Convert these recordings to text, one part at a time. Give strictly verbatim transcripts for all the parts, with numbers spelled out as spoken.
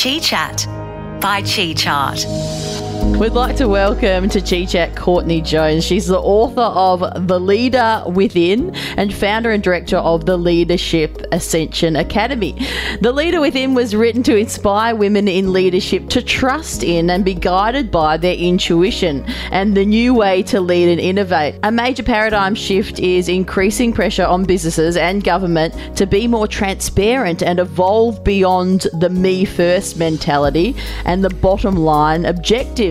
Chi Chat by Chi Chart. We'd like to welcome to Chi Chat Courtney Jones. She's the author of The Leader Within and founder and director of the Leadership Ascension Academy. The Leader Within was written to inspire women in leadership to trust in and be guided by their intuition and the new way to lead and innovate. A major paradigm shift is increasing pressure on businesses and government to be more transparent and evolve beyond the me first mentality and the bottom line objective.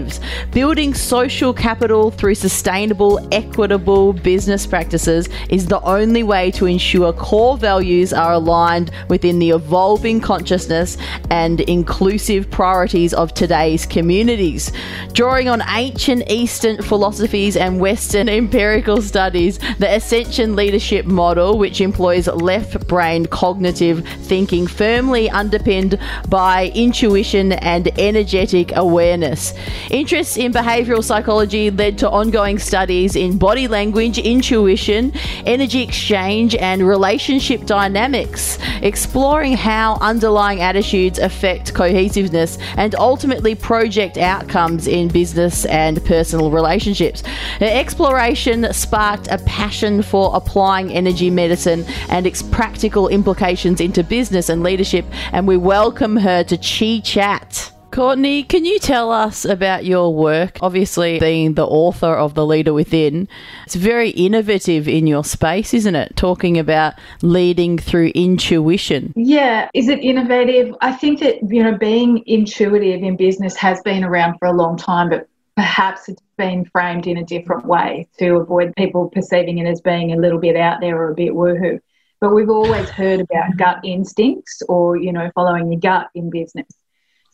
Building social capital through sustainable, equitable business practices is the only way to ensure core values are aligned within the evolving consciousness and inclusive priorities of today's communities. Drawing on ancient Eastern philosophies and Western empirical studies, the Ascension Leadership Model, which employs left-brained cognitive thinking firmly underpinned by intuition and energetic awareness. Interest in behavioural psychology led to ongoing studies in body language, intuition, energy exchange and relationship dynamics, exploring how underlying attitudes affect cohesiveness and ultimately project outcomes in business and personal relationships. Her exploration sparked a passion for applying energy medicine and its practical implications into business and leadership, and we welcome her to Chi Chat. Courtney, can you tell us about your work? Obviously, being the author of The Leader Within, it's very innovative in your space, isn't it? Talking about leading through intuition. Yeah. Is it innovative? I think that, you know, being intuitive in business has been around for a long time, but perhaps it's been framed in a different way to avoid people perceiving it as being a little bit out there or a bit woohoo. But we've always heard about gut instincts or, you know, following your gut in business.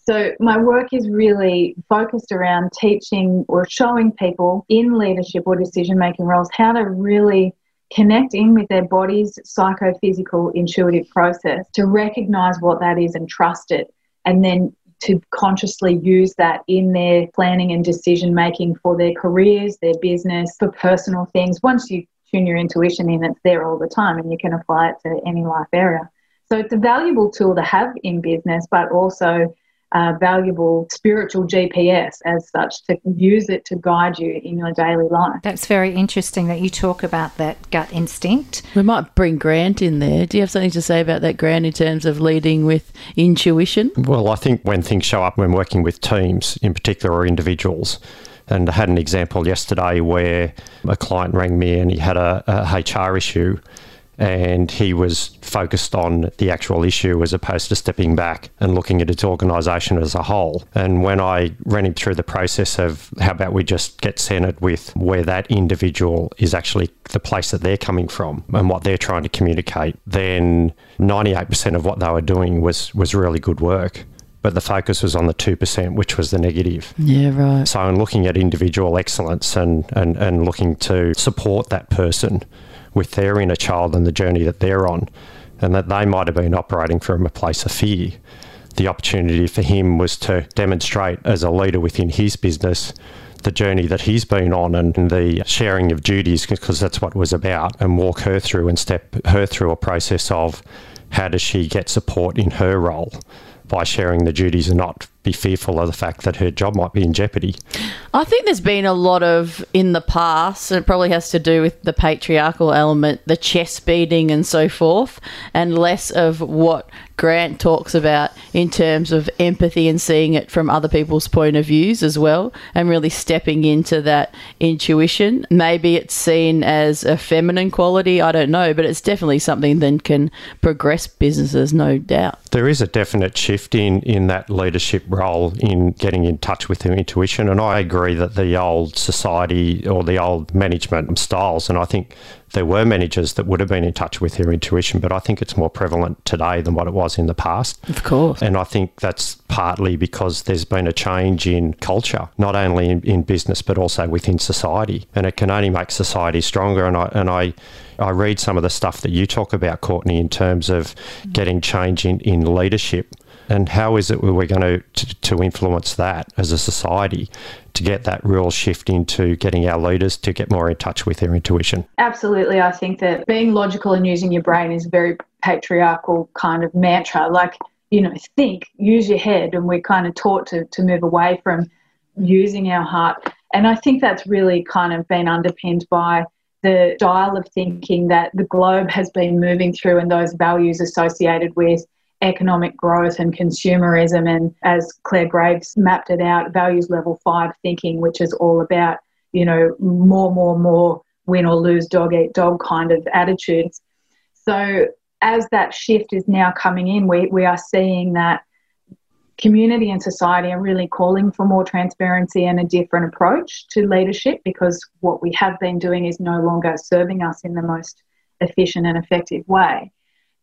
So my work is really focused around teaching or showing people in leadership or decision-making roles how to really connect in with their body's psychophysical intuitive process, to recognise what that is and trust it, and then to consciously use that in their planning and decision-making for their careers, their business, for personal things. Once you tune your intuition in, it's there all the time and you can apply it to any life area. So it's a valuable tool to have in business, but also Uh, valuable spiritual G P S as such, to use it to guide you in your daily life. That's very interesting that you talk about that gut instinct. We might bring Grant in there. Do you have something to say about that, Grant, in terms of leading with intuition? Well, I think when things show up when working with teams in particular or individuals, and I had an example yesterday where a client rang me and he had a, a H R issue, and he was focused on the actual issue as opposed to stepping back and looking at its organisation as a whole. And when I ran him through the process of how about we just get centred with where that individual is actually the place that they're coming from and what they're trying to communicate, then ninety-eight percent of what they were doing was, was really good work. But the focus was on the two percent, which was the negative. Yeah, right. So in looking at individual excellence and, and, and looking to support that person with their inner child and the journey that they're on, and that they might have been operating from a place of fear. The opportunity for him was to demonstrate as a leader within his business the journey that he's been on and the sharing of duties, because that's what it was about, and walk her through and step her through a process of how does she get support in her role by sharing the duties and not be fearful of the fact that her job might be in jeopardy. I think there's been a lot of, in the past, and it probably has to do with the patriarchal element, the chest beating and so forth, and less of what Grant talks about in terms of empathy and seeing it from other people's point of views as well, and really stepping into that intuition. Maybe it's seen as a feminine quality, I don't know, but it's definitely something that can progress businesses, no doubt. There is a definite shift in, in that leadership role in getting in touch with their intuition, and I agree that the old society or the old management styles, and I think there were managers that would have been in touch with their intuition, but I think it's more prevalent today than what it was in the past. Of course. And I think that's partly because there's been a change in culture, not only in, in business but also within society, and it can only make society stronger. And I and I I read some of the stuff that you talk about, Courtney, in terms of getting change in, in leadership. And how is it we're going to, to influence that as a society to get that real shift into getting our leaders to get more in touch with their intuition? Absolutely. I think that being logical and using your brain is a very patriarchal kind of mantra. Like, you know, think, use your head, and we're kind of taught to, to move away from using our heart. And I think that's really kind of been underpinned by the style of thinking that the globe has been moving through, and those values associated with economic growth and consumerism, and as Claire Graves mapped it out, values level five thinking, which is all about, you know, more, more, more, win or lose, dog eat dog kind of attitudes. So as that shift is now coming in, we, we are seeing that community and society are really calling for more transparency and a different approach to leadership, because what we have been doing is no longer serving us in the most efficient and effective way.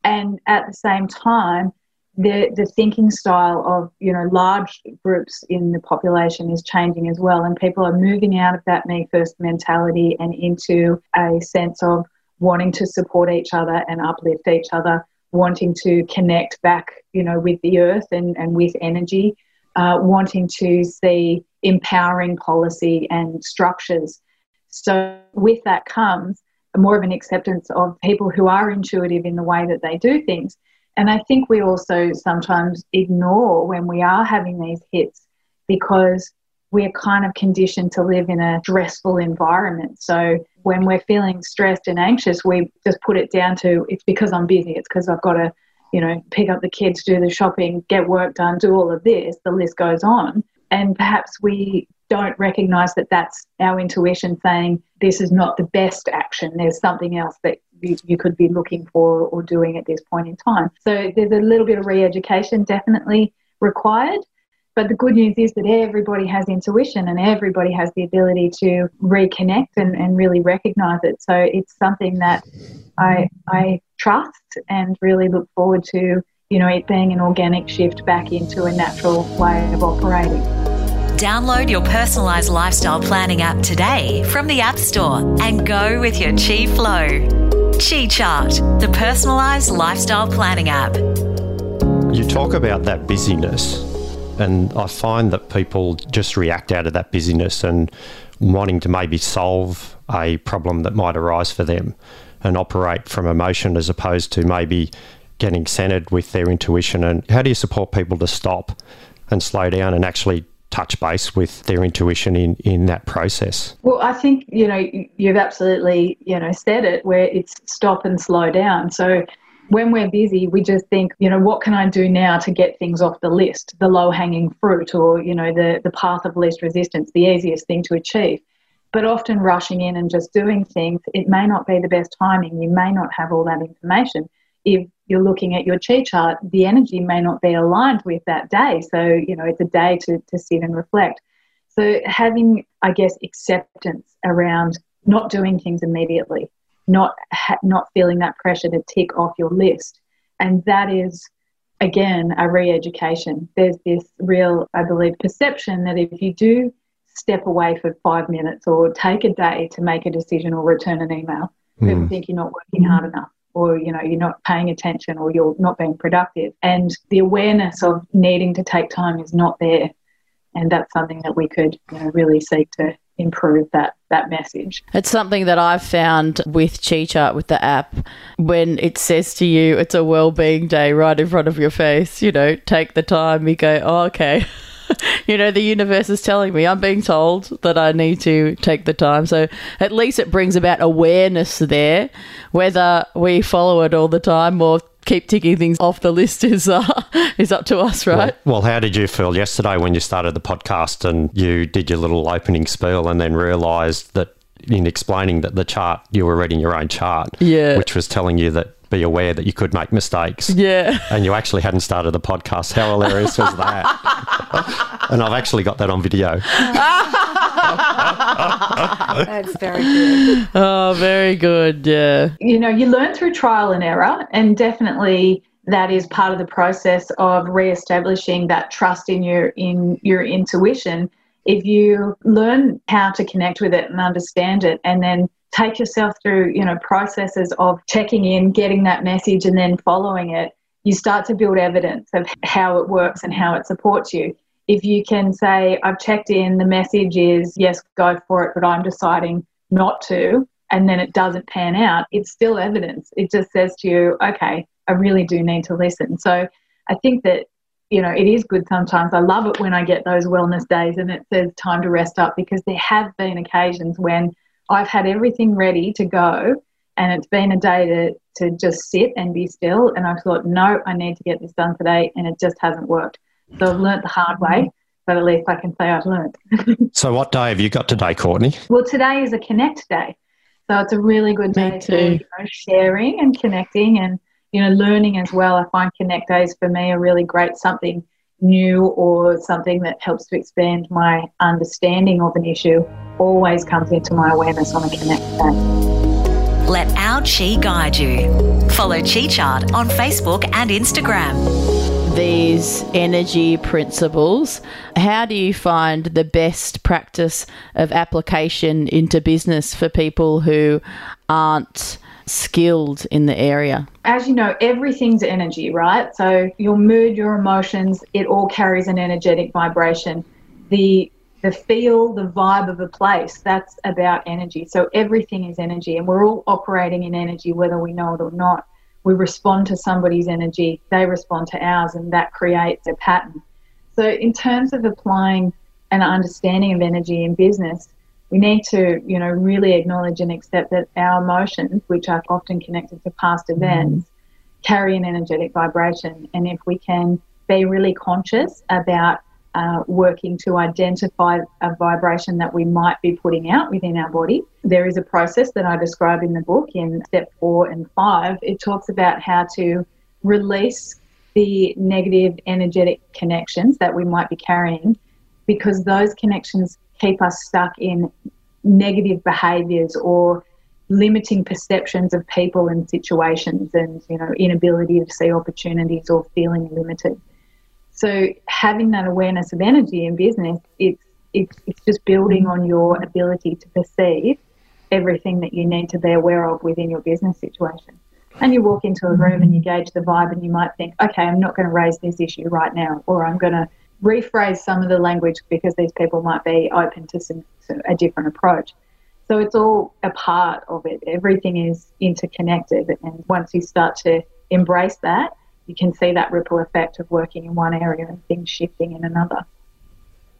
And at the same time, the, the thinking style of, you know, large groups in the population is changing as well, and people are moving out of that me first mentality and into a sense of wanting to support each other and uplift each other, wanting to connect back, you know, with the earth and, and with energy, uh, wanting to see empowering policy and structures. So with that comes more of an acceptance of people who are intuitive in the way that they do things. And I think we also sometimes ignore when we are having these hits, because we're kind of conditioned to live in a stressful environment. So when we're feeling stressed and anxious, we just put it down to, it's because I'm busy, it's because I've got to, you know, pick up the kids, do the shopping, get work done, do all of this, the list goes on. And perhaps we don't recognise that that's our intuition saying this is not the best action, there's something else that you, you could be looking for or doing at this point in time. So there's a little bit of re-education definitely required. But the good news is that everybody has intuition and everybody has the ability to reconnect and, and really recognise it. So it's something that I, I trust and really look forward to, you know, it being an organic shift back into a natural way of operating. Download your personalised lifestyle planning app today from the App Store and go with your Chi flow. Chi Chart, the personalised lifestyle planning app. You talk about that busyness, and I find that people just react out of that busyness and wanting to maybe solve a problem that might arise for them and operate from emotion as opposed to maybe getting centered with their intuition. And how do you support people to stop and slow down and actually touch base with their intuition in, in that process? Well, I think, you know, you've absolutely, you know, said it, where it's stop and slow down. So when we're busy, we just think, you know, what can I do now to get things off the list, the low-hanging fruit, or, you know, the, the path of least resistance, the easiest thing to achieve. But often rushing in and just doing things, it may not be the best timing. You may not have all that information. If you're looking at your Chi Chart, the energy may not be aligned with that day. So, you know, it's a day to, to sit and reflect. So having, I guess, acceptance around not doing things immediately, not ha- not feeling that pressure to tick off your list. And that is, again, a re-education. There's this real, I believe, perception that if you do step away for five minutes or take a day to make a decision or return an email, mm. people think you're not working hard enough, or, you know, you're not paying attention, or you're not being productive. And the awareness of needing to take time is not there. And that's something that we could, you know, really seek to improve that that message. It's something that I've found with Chi Chart, with the app, when it says to you it's a well-being day right in front of your face, you know, take the time, you go, oh, okay. You know, the universe is telling me, I'm being told that I need to take the time. So at least it brings about awareness there. Whether we follow it all the time or keep ticking things off the list is uh, is up to us, right? Well, well, how did you feel yesterday when you started the podcast and you did your little opening spiel and then realised that in explaining that the chart, you were reading your own chart, yeah. which was telling you that be aware that you could make mistakes. Yeah. And you actually hadn't started the podcast. How hilarious was that? And I've actually got that on video. That's very good. Oh, very good. Yeah. You know, you learn through trial and error, and definitely that is part of the process of reestablishing that trust in your in your intuition. If you learn how to connect with it and understand it, and then take yourself through, you know, processes of checking in, getting that message and then following it, you start to build evidence of how it works and how it supports you. If you can say, I've checked in, the message is, yes, go for it, but I'm deciding not to, and then it doesn't pan out, it's still evidence. It just says to you, okay, I really do need to listen. So I think that, you know, it is good sometimes. I love it when I get those wellness days and it says time to rest up, because there have been occasions when I've had everything ready to go and it's been a day to, to just sit and be still, and I've thought, no, I need to get this done today, and it just hasn't worked. So I've learnt the hard way, but at least I can say I've learnt. So what day have you got today, Courtney? Well, today is a connect day. So it's a really good day to, you know, sharing and connecting and, you know, learning as well. I find connect days for me are really great, something new or something that helps to expand my understanding of an issue always comes into my awareness on a connect day. Let our Chi guide you. Follow Chi Chart on Facebook and Instagram. These energy principles, how do you find the best practice of application into business for people who aren't skilled in the area? As you know, everything's energy, right? So your mood, your emotions, it all carries an energetic vibration. The the feel, the vibe of a place, that's about energy. So everything is energy, and we're all operating in energy whether we know it or not. We respond to somebody's energy, they respond to ours, and that creates a pattern. So in terms of applying an understanding of energy in business, we need to, you know, really acknowledge and accept that our emotions, which are often connected to past events, mm. carry an energetic vibration. And if we can be really conscious about uh, working to identify a vibration that we might be putting out within our body, there is a process that I describe in the book in step four and five. It talks about how to release the negative energetic connections that we might be carrying, because those connections keep us stuck in negative behaviours or limiting perceptions of people and situations and, you know, inability to see opportunities or feeling limited. So having that awareness of energy in business, it's, it's, it's just building on your ability to perceive everything that you need to be aware of within your business situation. And you walk into a room and you gauge the vibe and you might think, okay, I'm not going to raise this issue right now, or I'm going to rephrase some of the language because these people might be open to some, some a different approach. So it's all a part of it. Everything is interconnected, and once you start to embrace that, you can see that ripple effect of working in one area and things shifting in another.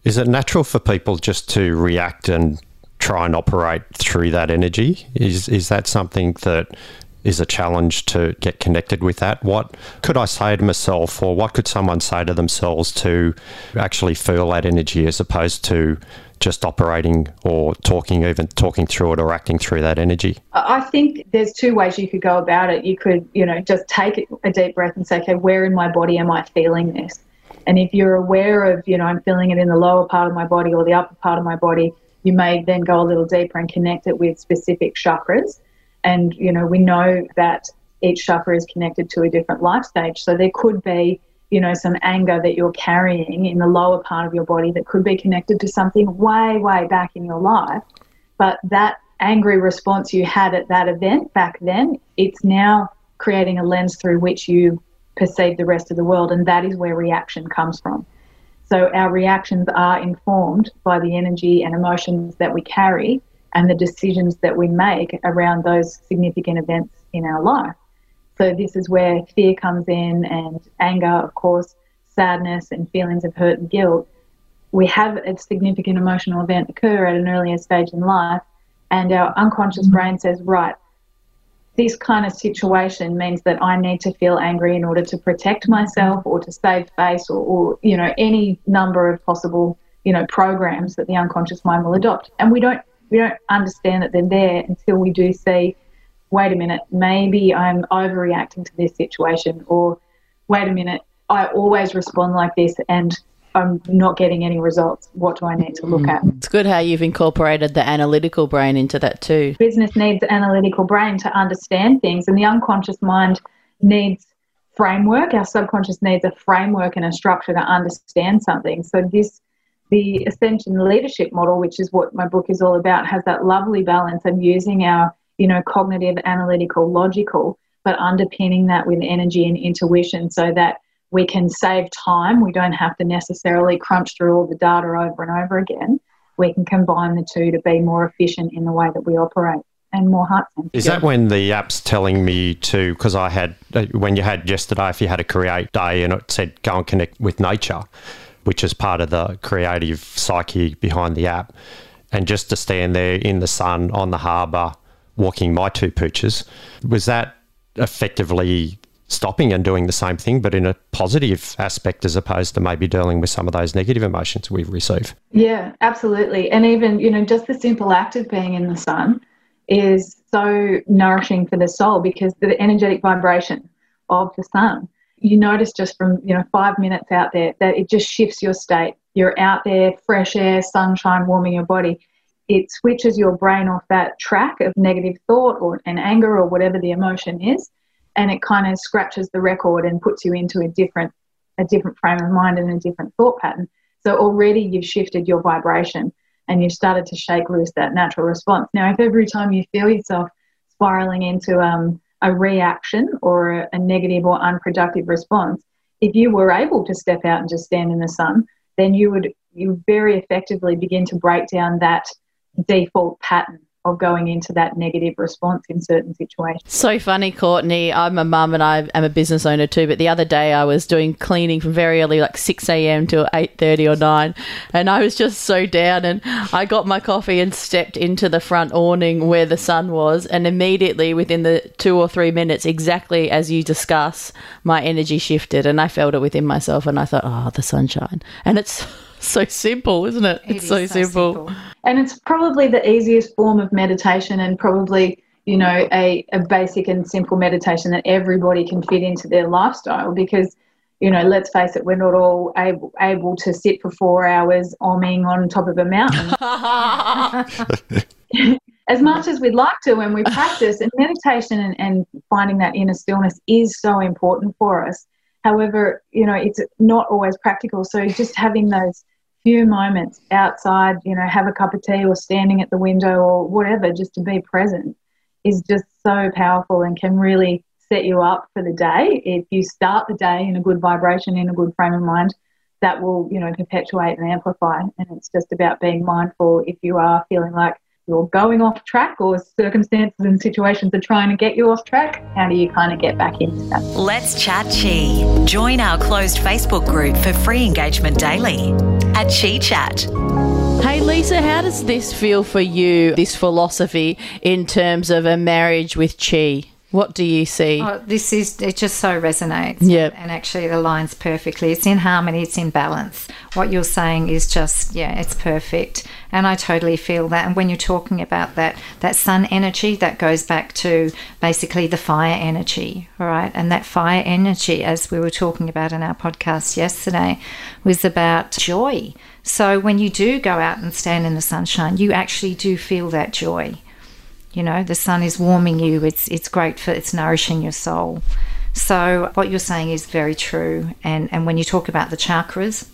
Is it natural for people just to react and try and operate through that energy? Is is that something that is a challenge to get connected with that? What could I say to myself, or what could someone say to themselves to actually feel that energy as opposed to just operating or talking, even talking through it or acting through that energy? I think there's two ways you could go about it. You could, you know, just take a deep breath and say, okay, where in my body am I feeling this? And if you're aware of, you know, I'm feeling it in the lower part of my body or the upper part of my body, you may then go a little deeper and connect it with specific chakras. And, you know, we know that each chakra is connected to a different life stage. So there could be, you know, some anger that you're carrying in the lower part of your body that could be connected to something way, way back in your life. But that angry response you had at that event back then, it's now creating a lens through which you perceive the rest of the world. And that is where reaction comes from. So our reactions are informed by the energy and emotions that we carry and the decisions that we make around those significant events in our life. So this is where fear comes in, and anger, of course, sadness and feelings of hurt and guilt. We have a significant emotional event occur at an earlier stage in life, and our unconscious mm-hmm. brain says, right, this kind of situation means that I need to feel angry in order to protect myself or to save face, or, or you know, any number of possible, you know, programs that the unconscious mind will adopt. And we don't We don't understand that they're there until we do see, wait a minute, maybe I'm overreacting to this situation, or wait a minute, I always respond like this and I'm not getting any results. What do I need to look at? It's good how you've incorporated the analytical brain into that too. Business needs analytical brain to understand things, and the unconscious mind needs framework. Our subconscious needs a framework and a structure to understand something. So this The Ascension Leadership Model, which is what my book is all about, has that lovely balance of using our, you know, cognitive, analytical, logical, but underpinning that with energy and intuition so that we can save time. We don't have to necessarily crunch through all the data over and over again. We can combine the two to be more efficient in the way that we operate. and more heart-centered. Is that when the app's telling me to, because I had, when you had yesterday, if you had a create day and it said go and connect with nature, which is part of the creative psyche behind the app, and just to stand there in the sun on the harbour walking my two pooches, was that effectively stopping and doing the same thing, but in a positive aspect as opposed to maybe dealing with some of those negative emotions we receive? Yeah, absolutely. And even, you know, just the simple act of being in the sun is so nourishing for the soul, because the energetic vibration of the sun, you notice just from, you know, five minutes out there that it just shifts your state. You're out there, fresh air, sunshine, warming your body. It switches your brain off that track of negative thought or and anger or whatever the emotion is, and it kind of scratches the record and puts you into a different a different frame of mind and a different thought pattern. So already you've shifted your vibration and you've started to shake loose that natural response. Now, if every time you feel yourself spiraling into um, a reaction or a, a negative or unproductive response, if you were able to step out and just stand in the sun, then you would you very effectively begin to break down that default pattern of going into that negative response in certain situations. So funny, Courtney. I'm a mum and I am a business owner too, but the other day I was doing cleaning from very early, like six a m till eight thirty or nine, and I was just so down, and I got my coffee and stepped into the front awning where the sun was, and immediately within the two or three minutes, exactly as you discuss, my energy shifted and I felt it within myself, and I thought, oh, the sunshine. And it's so simple, isn't it? It's so simple. And it's probably the easiest form of meditation, and probably, you know, a, a basic and simple meditation that everybody can fit into their lifestyle, because, you know, let's face it, we're not all able, able to sit for four hours omming on top of a mountain. As much as we'd like to when we practice, and meditation and, and finding that inner stillness is so important for us. However, you know, it's not always practical. So just having those few moments outside, you know, have a cup of tea or standing at the window or whatever, just to be present, is just so powerful and can really set you up for the day. If you start the day in a good vibration, in a good frame of mind, that will, you know, perpetuate and amplify. And it's just about being mindful if you are feeling like you're going off track, or circumstances and situations are trying to get you off track, how do you kind of get back into that? Let's Chat Chi. Join our closed Facebook group for free engagement daily at Chi Chat. Hey Lisa, how does this feel for you, this philosophy, in terms of a marriage with Chi? What do you see? Oh, this is, it just so resonates. Yep. And actually it aligns perfectly. It's in harmony, it's in balance. What you're saying is just, yeah, it's perfect. And I totally feel that. And when you're talking about that, that sun energy, that goes back to basically the fire energy, all right? And that fire energy, as we were talking about in our podcast yesterday, was about joy. So when you do go out and stand in the sunshine, you actually do feel that joy. You know, the sun is warming you. It's it's great for, it's nourishing your soul. So what you're saying is very true. And and when you talk about the chakras,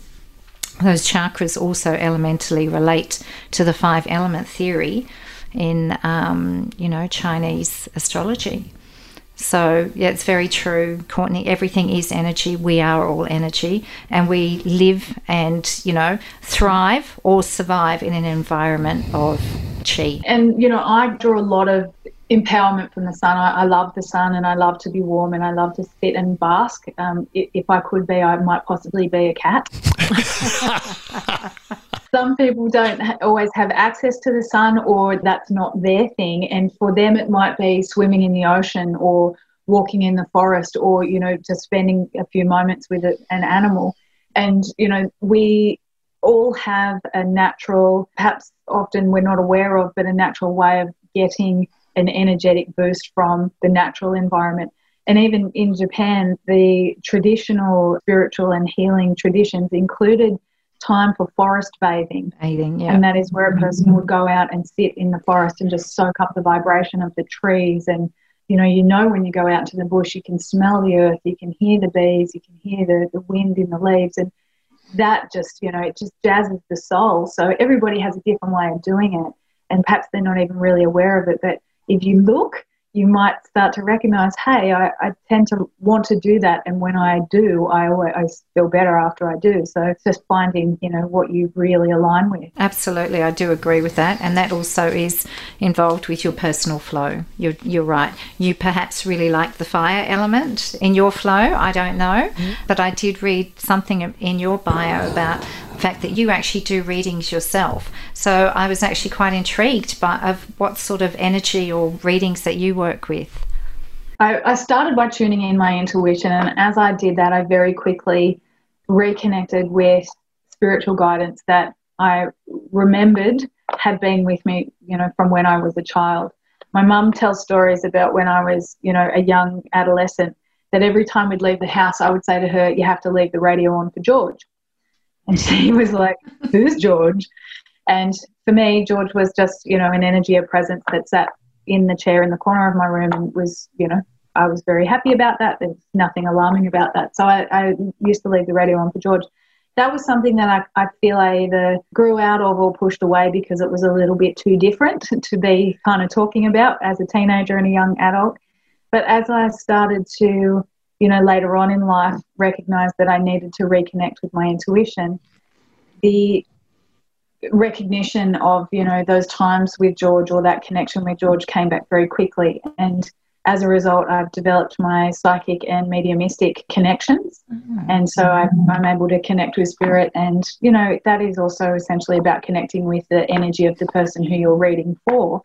those chakras also elementally relate to the five element theory in, um, you know, Chinese astrology. So yeah, it's very true, Courtney. Everything is energy. We are all energy, and we live and, you know, thrive or survive in an environment of Chi. And, you know, I draw a lot of empowerment from the sun. I, I love the sun, and I love to be warm, and I love to sit and bask. Um, if, if I could be, I might possibly be a cat. Some people don't ha- always have access to the sun, or that's not their thing. And for them, it might be swimming in the ocean or walking in the forest, or, you know, just spending a few moments with a, an animal. And, you know, we all have a natural, perhaps often we're not aware of, but a natural way of getting an energetic boost from the natural environment. And even in Japan, the traditional spiritual and healing traditions included time for forest bathing. Bathing, yeah. And that is where a person would go out and sit in the forest and just soak up the vibration of the trees. And, you know, you know when you go out to the bush, you can smell the earth, you can hear the bees, you can hear the, the wind in the leaves. And that just, you know, it just jazzes the soul. So everybody has a different way of doing it, and perhaps they're not even really aware of it. But if you look, you might start to recognize, hey, I, I tend to want to do that, and when I do, I always I feel better after I do. So it's just finding, you know, what you really align with. Absolutely, I do agree with that, and that also is involved with your personal flow. You're, you're right. You perhaps really like the fire element in your flow, I don't know, mm-hmm. but I did read something in your bio about fact that you actually do readings yourself, so I was actually quite intrigued by of what sort of energy or readings that you work with. I, I started by tuning in my intuition, and as I did that, I very quickly reconnected with spiritual guidance that I remembered had been with me, you know, from when I was a child. My mum tells stories about when I was, you know, a young adolescent, that every time we'd leave the house, I would say to her, "You have to leave the radio on for George." And she was like, "Who's George?" And for me, George was just, you know, an energy or presence that sat in the chair in the corner of my room, and was, you know, I was very happy about that. There's nothing alarming about that. So I, I used to leave the radio on for George. That was something that I, I feel I either grew out of or pushed away because it was a little bit too different to be kind of talking about as a teenager and a young adult. But as I started to, you know, later on in life, recognised that I needed to reconnect with my intuition, the recognition of, you know, those times with George or that connection with George came back very quickly. And as a result, I've developed my psychic and mediumistic connections. Mm-hmm. And so I've, I'm able to connect with spirit. And, you know, that is also essentially about connecting with the energy of the person who you're reading for,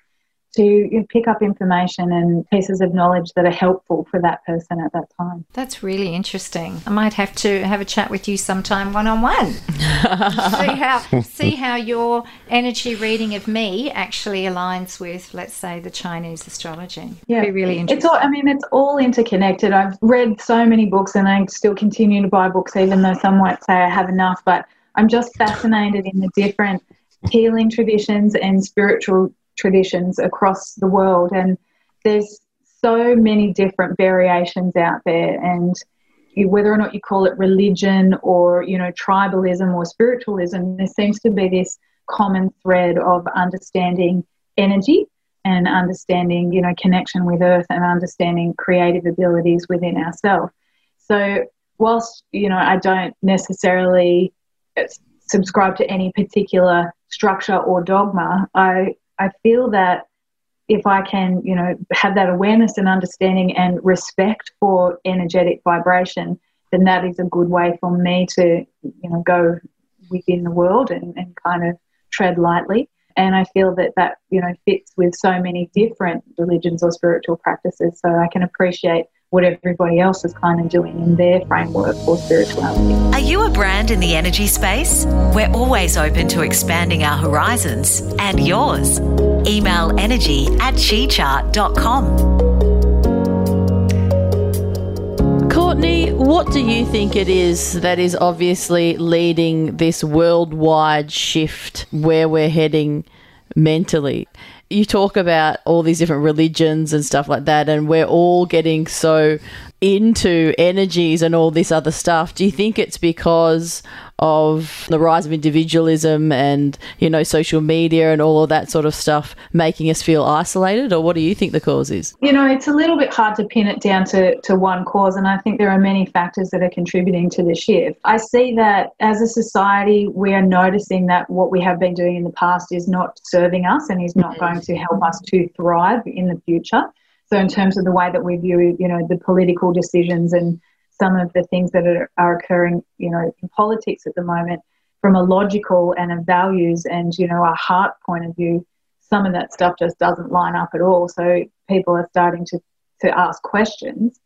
to, you know, pick up information and pieces of knowledge that are helpful for that person at that time. That's really interesting. I might have to have a chat with you sometime one-on-one. see how see how your energy reading of me actually aligns with, let's say, the Chinese astrology. Yeah, be really interesting. It's all, I mean, it's all interconnected. I've read so many books, and I still continue to buy books, even though some might say I have enough. But I'm just fascinated in the different healing traditions and spiritual traditions across the world, and there's so many different variations out there, and you, whether or not you call it religion or, you know, tribalism or spiritualism, there seems to be this common thread of understanding energy and understanding, you know, connection with earth and understanding creative abilities within ourselves. So whilst, you know, I don't necessarily subscribe to any particular structure or dogma, I I feel that if I can, you know, have that awareness and understanding and respect for energetic vibration, then that is a good way for me to, you know, go within the world and, and kind of tread lightly. And I feel that that, you know, fits with so many different religions or spiritual practices, so I can appreciate what everybody else is kind of doing in their framework for spirituality. Are you a brand in the energy space? We're always open to expanding our horizons and yours. Email energy at chi chart dot com. Courtney, what do you think it is that is obviously leading this worldwide shift where we're heading mentally? You talk about all these different religions and stuff like that, and we're all getting so into energies and all this other stuff. Do you think it's because of the rise of individualism and, you know, social media and all of that sort of stuff making us feel isolated, or what do you think the cause is? You know, it's a little bit hard to pin it down to, to one cause, and I think there are many factors that are contributing to the shift. I see that as a society we are noticing that what we have been doing in the past is not serving us and is not going to help us to thrive in the future. So in terms of the way that we view, you know, the political decisions and some of the things that are, are occurring, you know, in politics at the moment, from a logical and a values and, you know, a heart point of view, some of that stuff just doesn't line up at all. So people are starting to, to ask questions.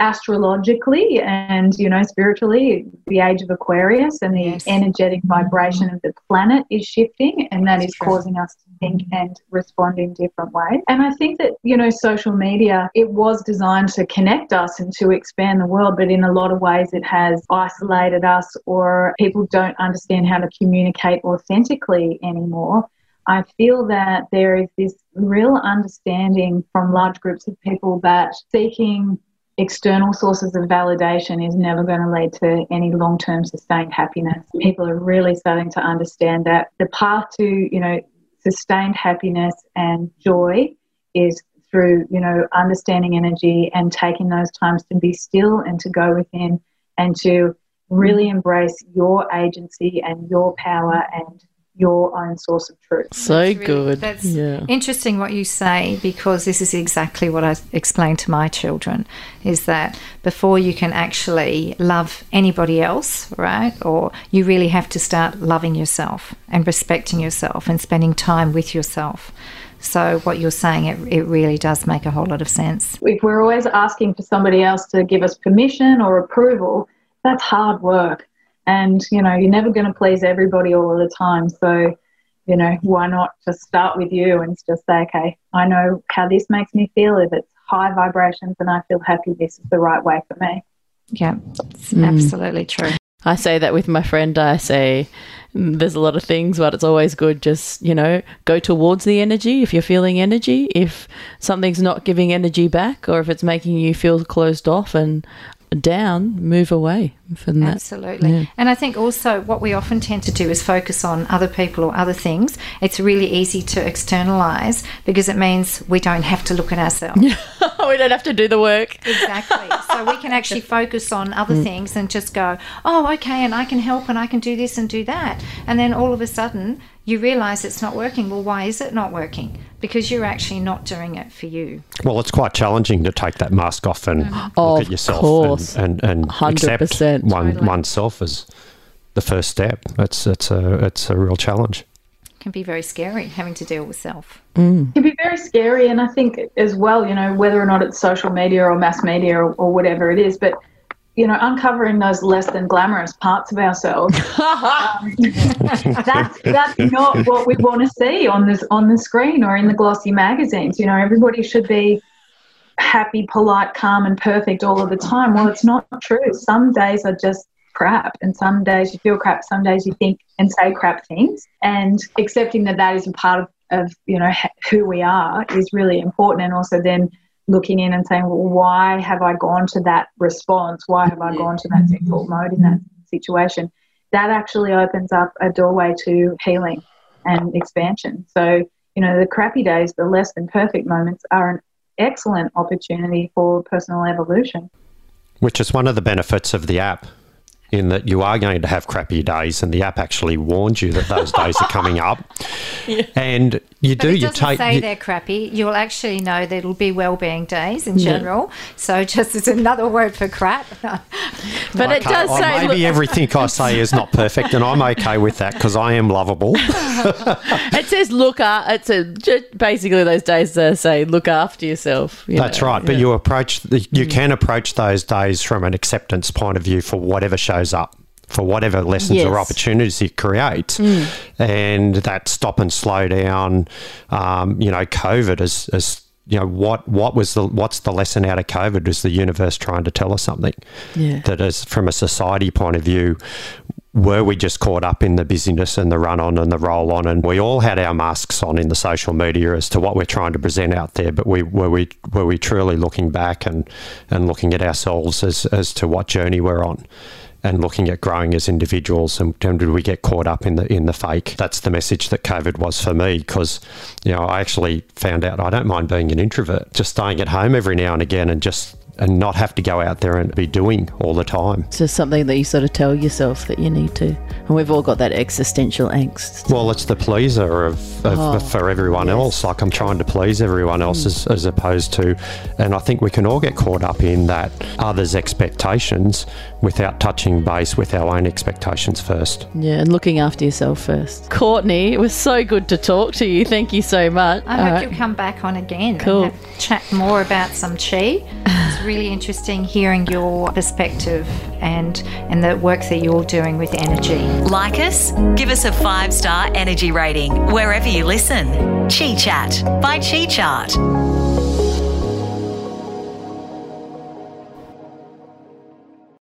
Astrologically and, you know, spiritually, the age of Aquarius and the yes. energetic vibration of the planet is shifting, and that That's is true. Causing us to think and respond in different ways. And I think that, you know, social media, it was designed to connect us and to expand the world, but in a lot of ways it has isolated us, or people don't understand how to communicate authentically anymore. I feel that there is this real understanding from large groups of people that seeking external sources of validation is never going to lead to any long-term sustained happiness. People are really starting to understand that the path to, you know, sustained happiness and joy is through, you know, understanding energy and taking those times to be still and to go within and to really embrace your agency and your power and your own source of truth. So that's really good. That's yeah. interesting what you say, because this is exactly what I explain to my children, is that before you can actually love anybody else, right, or you really have to start loving yourself and respecting yourself and spending time with yourself. So what you're saying, it, it really does make a whole lot of sense. If we're always asking for somebody else to give us permission or approval, that's hard work. And, you know, you're never going to please everybody all the time. So, you know, why not just start with you and just say, okay, I know how this makes me feel. If it's high vibrations and I feel happy, this is the right way for me. Yeah, it's mm. absolutely true. I say that with my friend. I say there's a lot of things, but it's always good just, you know, go towards the energy if you're feeling energy. If something's not giving energy back, or if it's making you feel closed off and down, move away from that. Absolutely. Yeah. And I think also what we often tend to do is focus on other people or other things. It's really easy to externalize because it means we don't have to look at ourselves. We don't have to do the work. Exactly. So we can actually focus on other mm. things and just go, oh, okay, and I can help and I can do this and do that. And then all of a sudden you realise it's not working. Well, why is it not working? Because you're actually not doing it for you. Well, it's quite challenging to take that mask off and mm. look of at yourself course. and, and, and accept one, totally. oneself as the first step. It's, it's, a, it's a real challenge. It can be very scary having to deal with self. Mm. It can be very scary, and I think as well, you know, whether or not it's social media or mass media or, or whatever it is, but you know, uncovering those less than glamorous parts of ourselves. um, that's that's not what we want to see on this on the screen or in the glossy magazines. You know, everybody should be happy, polite, calm, and perfect all of the time. Well, it's not true. Some days are just crap, and some days you feel crap. Some days you think and say crap things, and accepting that that is a part of, of you know who we are is really important. And also then looking in and saying, well, why have I gone to that response? Why have I gone to that default mode in that situation? That actually opens up a doorway to healing and expansion. So, you know, the crappy days, the less than perfect moments are an excellent opportunity for personal evolution. Which is one of the benefits of the app, in that you are going to have crappy days, and the app actually warns you that those days are coming up. yeah. And you do, but it you take. Say you, they're crappy. You'll actually know that it'll be well-being days in general. Yeah. So just as another word for crap. but well, it does say maybe look, everything I say is not perfect, and I'm okay with that because I am lovable. It says look. Uh, it's a just basically those days that say look after yourself. You That's know, right. But yeah. you approach the, you mm. can approach those days from an acceptance point of view for whatever shows up, for whatever lessons yes. or opportunities it creates. Mm. And that stop and slow down, um, you know, COVID is, is you know, what what was the what's the lesson out of COVID? Is the universe trying to tell us something? Yeah. That is, from a society point of view, were we just caught up in the busyness and the run on and the roll on, and we all had our masks on in the social media as to what we're trying to present out there, but we were we were we truly looking back and and looking at ourselves as as to what journey we're on, and looking at growing as individuals, and did we get caught up in the in the fake? That's the message that COVID was for me, because, you know, I actually found out I don't mind being an introvert, just staying at home every now and again, and just and not have to go out there and be doing all the time. So something that you sort of tell yourself that you need to, and we've all got that existential angst. Well, it's the pleaser of, of oh, for everyone yes. else. Like, I'm trying to please everyone else mm. as, as opposed to, and I think we can all get caught up in that others' expectations without touching base with our own expectations first. Yeah, and looking after yourself first. Courtney, it was so good to talk to you. Thank you so much. I all hope right. you'll come back on again cool. and have, chat more about some chi. Really interesting hearing your perspective and and the work that you're doing with energy. Like us, give us a five-star energy rating wherever you listen. Chi Chat by Chi Chart.